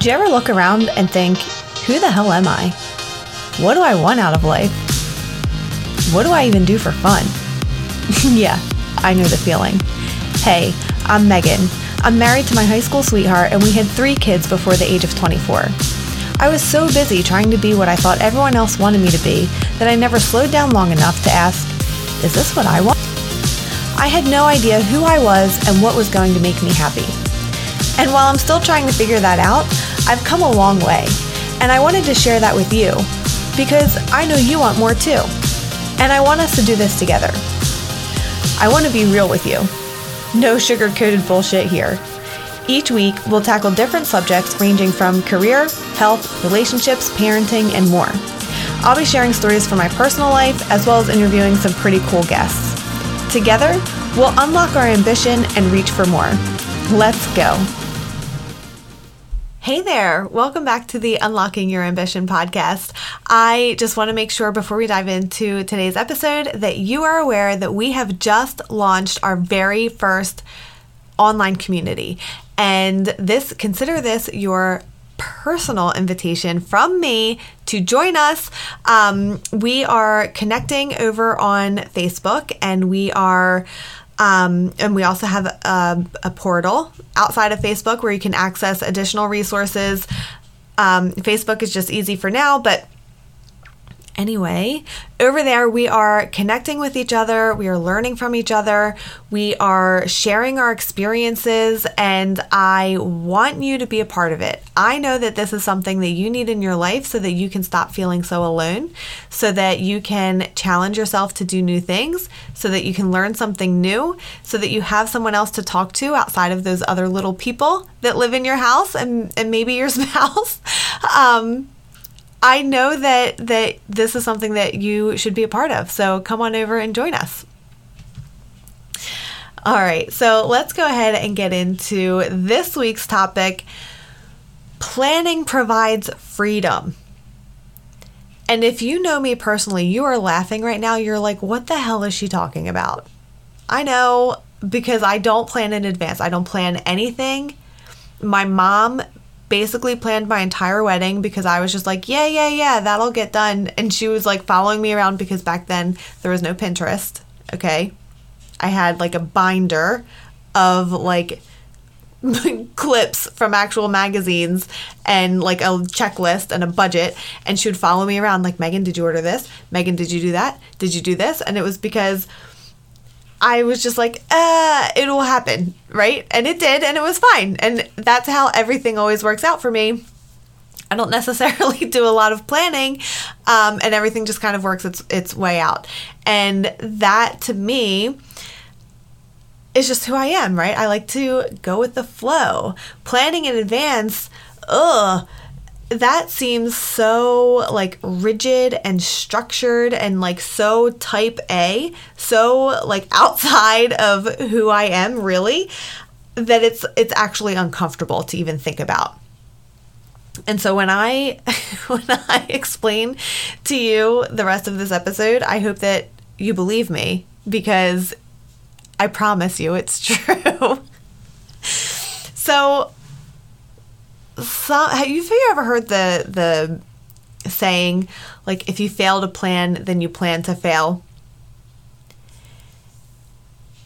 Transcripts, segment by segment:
Do you ever look around and think, who the hell am I? What do I want out of life? What do I even do for fun? Yeah, I know the feeling. Hey, I'm Megan. I'm married to my high school sweetheart, and we had 3 kids before the age of 24. I was so busy trying to be what I thought everyone else wanted me to be that I never slowed down long enough to ask, is this what I want? I had no idea who I was and what was going to make me happy. And while I'm still trying to figure that out, I've come a long way. And I wanted to share that with you because I know you want more too. And I want us to do this together. I want to be real with you. No sugar-coated bullshit here. Each week, we'll tackle different subjects ranging from career, health, relationships, parenting, and more. I'll be sharing stories from my personal life as well as interviewing some pretty cool guests. Together, we'll unlock our ambition and reach for more. Let's go. Hey there. Welcome back to the Unlocking Your Ambition podcast. I just want to make sure before we dive into today's episode that you are aware that we have just launched our very first online community. And consider this your personal invitation from me to join us. We are connecting over on Facebook, and we are and we also have a portal outside of Facebook where you can access additional resources. Facebook is just easy for now, but anyway, over there, we are connecting with each other. We are learning from each other. We are sharing our experiences, and I want you to be a part of it. I know that this is something that you need in your life so that you can stop feeling so alone, so that you can challenge yourself to do new things, so that you can learn something new, so that you have someone else to talk to outside of those other little people that live in your house and maybe your spouse. I know that this is something that you should be a part of, so come on over and join us. All right, so let's go ahead and get into this week's topic. Planning provides freedom. And if you know me personally, you are laughing right now. You're like, what the hell is she talking about? I know, because I don't plan in advance. I don't plan anything. My mom basically planned my entire wedding because I was just like, yeah, that'll get done. And she was like following me around because back then there was no Pinterest, okay? I had like a binder of like clips from actual magazines and like a checklist and a budget. And she would follow me around like, Megan, did you order this? Megan, did you do that? Did you do this? And it was because I was just like, it will happen, right? And it did, and it was fine. And that's how everything always works out for me. I don't necessarily do a lot of planning, and everything just kind of works its way out. And that, to me, is just who I am, right? I like to go with the flow. Planning in advance, that seems so like rigid and structured and like so type A, so like outside of who I am really, that it's actually uncomfortable to even think about. And so when I explain to you the rest of this episode, I hope that you believe me, because I promise you it's true. Have you ever heard the saying, like, if you fail to plan, then you plan to fail?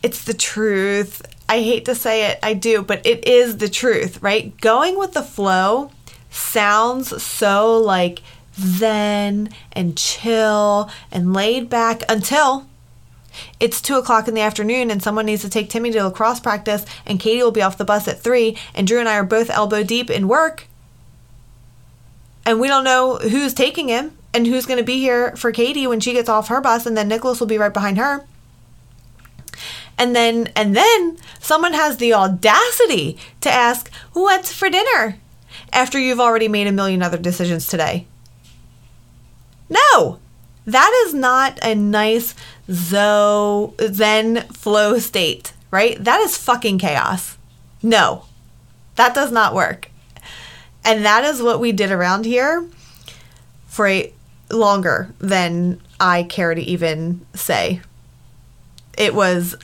It's the truth. I hate to say it, I do, but it is the truth, right? Going with the flow sounds so like zen and chill and laid back until it's 2:00 in the afternoon and someone needs to take Timmy to lacrosse practice and Katie will be off the bus at 3 and Drew and I are both elbow deep in work and we don't know who's taking him and who's going to be here for Katie when she gets off her bus, and then Nicholas will be right behind her. And then someone has the audacity to ask, what's for dinner? After you've already made a million other decisions today. No! That is not a nice zen flow state, right? That is fucking chaos. No, that does not work. And that is what we did around here for longer than I care to even say. It was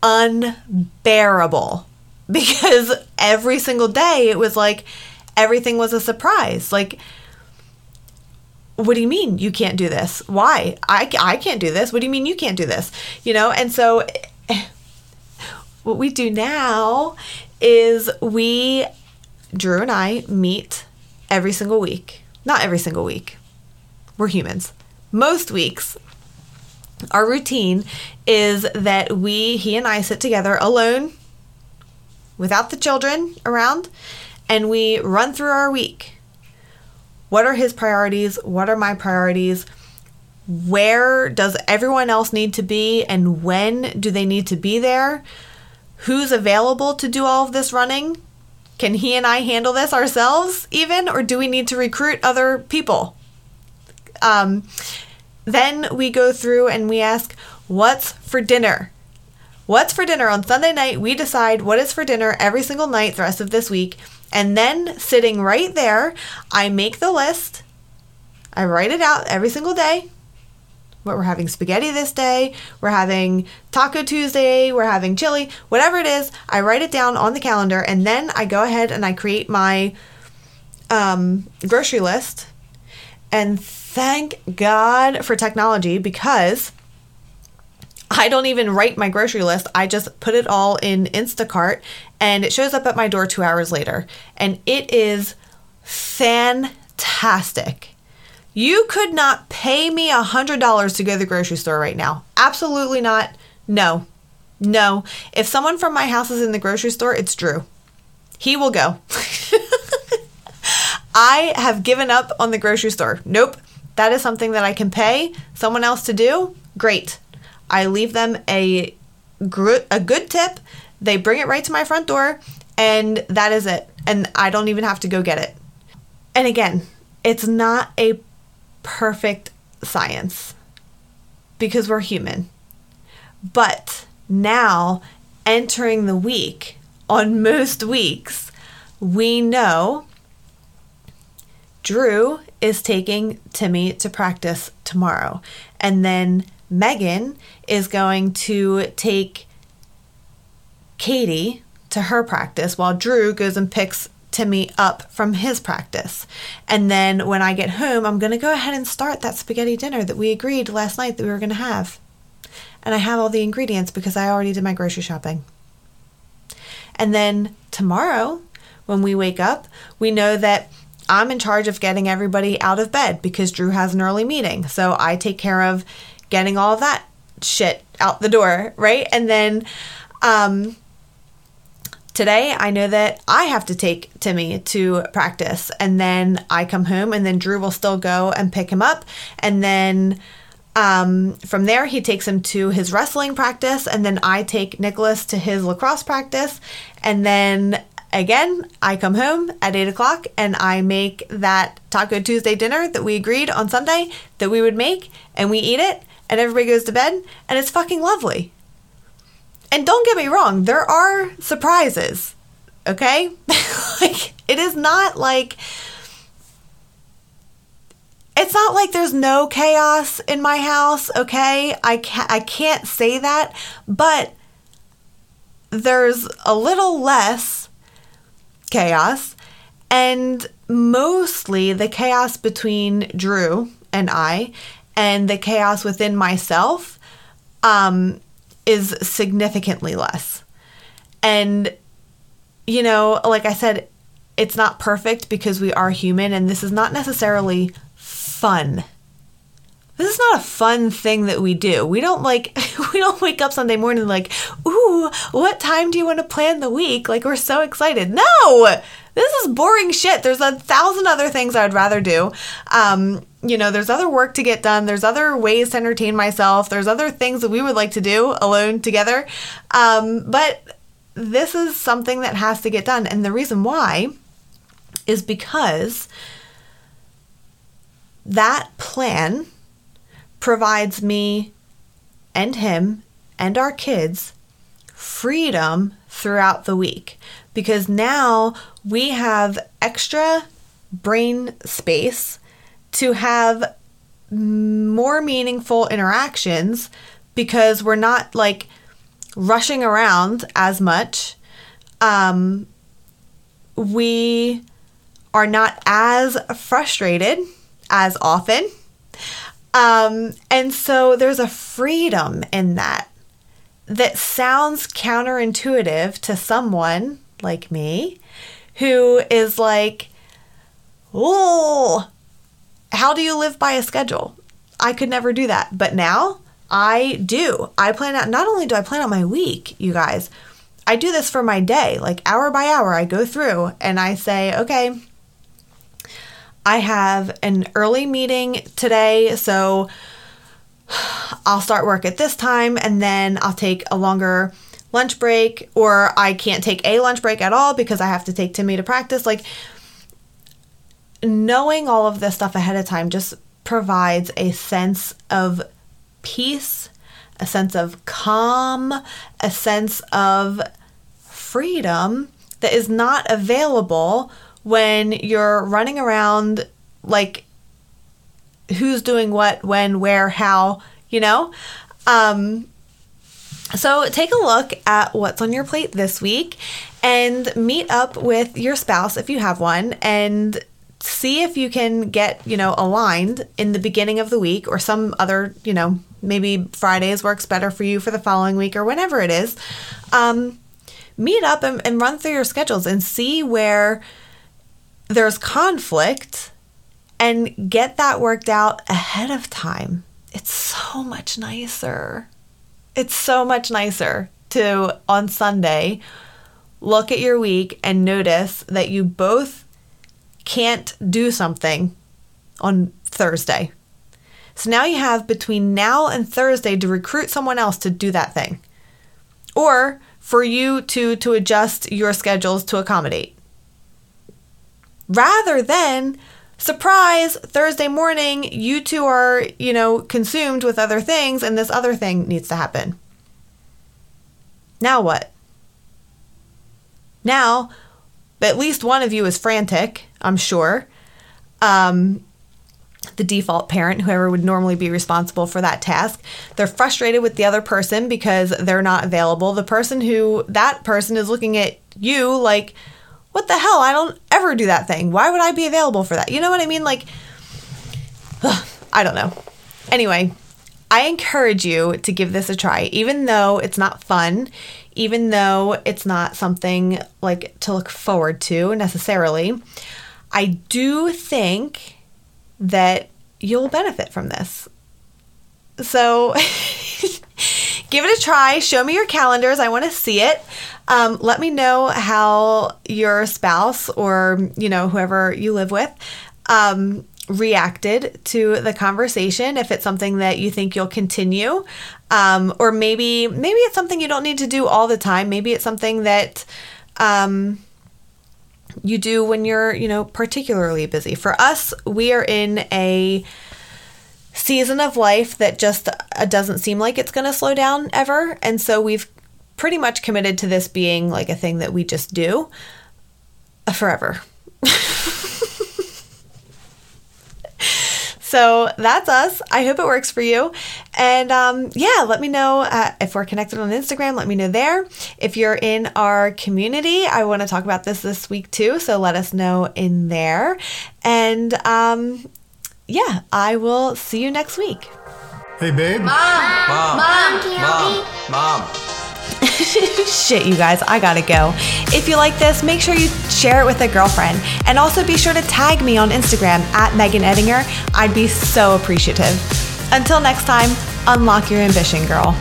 unbearable because every single day it was like, everything was a surprise. Like, what do you mean you can't do this? Why? I can't do this. What do you mean you can't do this? You know, and so what we do now is Drew and I meet every single week. Not every single week. We're humans. Most weeks, our routine is that he and I sit together alone without the children around, and we run through our week. What are his priorities? What are my priorities? Where does everyone else need to be, and when do they need to be there? Who's available to do all of this running? Can he and I handle this ourselves even, or do we need to recruit other people? Then we go through and we ask, what's for dinner? What's for dinner? On Sunday night, we decide what is for dinner every single night the rest of this week. And then sitting right there, I make the list. I write it out every single day. What we're having spaghetti this day, we're having Taco Tuesday, we're having chili, whatever it is, I write it down on the calendar, and then I go ahead and I create my grocery list. And thank God for technology, because I don't even write my grocery list. I just put it all in Instacart, and it shows up at my door 2 hours later. And it is fantastic. You could not pay me $100 to go to the grocery store right now. Absolutely not. No. If someone from my house is in the grocery store, it's Drew. He will go. I have given up on the grocery store. Nope. That is something that I can pay someone else to do. Great. I leave them a good tip. They bring it right to my front door, and that is it. And I don't even have to go get it. And again, it's not a perfect science because we're human. But now, entering the week, on most weeks, we know Drew is taking Timmy to practice tomorrow. And then Megan is going to take Katie to her practice while Drew goes and picks Timmy up from his practice. And then when I get home, I'm going to go ahead and start that spaghetti dinner that we agreed last night that we were going to have. And I have all the ingredients because I already did my grocery shopping. And then tomorrow, when we wake up, we know that I'm in charge of getting everybody out of bed because Drew has an early meeting. So I take care of getting all of that shit out the door, right? And then today I know that I have to take Timmy to practice, and then I come home, and then Drew will still go and pick him up. And then from there, he takes him to his wrestling practice, and then I take Nicholas to his lacrosse practice, and then again, I come home at 8 o'clock and I make that Taco Tuesday dinner that we agreed on Sunday that we would make, and we eat it, and everybody goes to bed, and it's fucking lovely. And don't get me wrong, there are surprises, okay? Like, it's not like there's no chaos in my house, okay? I can't say that, but there's a little less chaos, and mostly the chaos between Drew and I, and the chaos within myself is significantly less. And, you know, like I said, it's not perfect because we are human, and this is not necessarily fun. This is not a fun thing that we do. We don't wake up Sunday morning like, ooh, what time do you want to plan the week? Like, we're so excited. No, this is boring shit. There's 1,000 other things I would rather do. You know, there's other work to get done. There's other ways to entertain myself. There's other things that we would like to do alone together. But this is something that has to get done. And the reason why is because that plan provides me and him and our kids freedom throughout the week, because now we have extra brain space to have more meaningful interactions, because we're not like rushing around as much. We are not as frustrated as often. And so there's a freedom in that that sounds counterintuitive to someone like me who is like, oh, how do you live by a schedule? I could never do that. But now I do. I plan out, not only do I plan out my week, you guys, I do this for my day, like hour by hour. I go through and I say, okay, I have an early meeting today, so I'll start work at this time and then I'll take a longer lunch break, or I can't take a lunch break at all because I have to take Timmy to practice. Like, knowing all of this stuff ahead of time just provides a sense of peace, a sense of calm, a sense of freedom that is not available when you're running around like who's doing what, when, where, how, you know? So take a look at what's on your plate this week and meet up with your spouse if you have one and see if you can get, you know, aligned in the beginning of the week or some other, you know, maybe Fridays works better for you for the following week or whenever it is. Meet up and run through your schedules and see where there's conflict and get that worked out ahead of time. It's so much nicer. It's so much nicer to, on Sunday, look at your week and notice that you both can't do something on Thursday. So now you have between now and Thursday to recruit someone else to do that thing, or for you to adjust your schedules to accommodate. Rather than, surprise, Thursday morning, you two are, you know, consumed with other things and this other thing needs to happen. Now what? Now, at least one of you is frantic, I'm sure. The default parent, whoever would normally be responsible for that task, they're frustrated with the other person because they're not available. That person is looking at you like, what the hell? I don't ever do that thing. Why would I be available for that? You know what I mean? Like, ugh, I don't know. Anyway, I encourage you to give this a try, even though it's not fun, even though it's not something like to look forward to necessarily. I do think that you'll benefit from this. So give it a try. Show me your calendars. I want to see it. Let me know how your spouse or, you know, whoever you live with reacted to the conversation, if it's something that you think you'll continue, or maybe it's something you don't need to do all the time. Maybe it's something that you do when you're, you know, particularly busy. For us, we are in a season of life that just doesn't seem like it's going to slow down ever. And so we've pretty much committed to this being like a thing that we just do forever. So that's us. I hope it works for you. And let me know if we're connected on Instagram. Let me know there. If you're in our community, I want to talk about this week too. So let us know in there. And I will see you next week. Hey, babe. Mom. Shit, you guys, I gotta go. If you like this, make sure you share it with a girlfriend. And also be sure to tag me on Instagram at Megan Eddinger. I'd be so appreciative. Until next time, unlock your ambition, girl.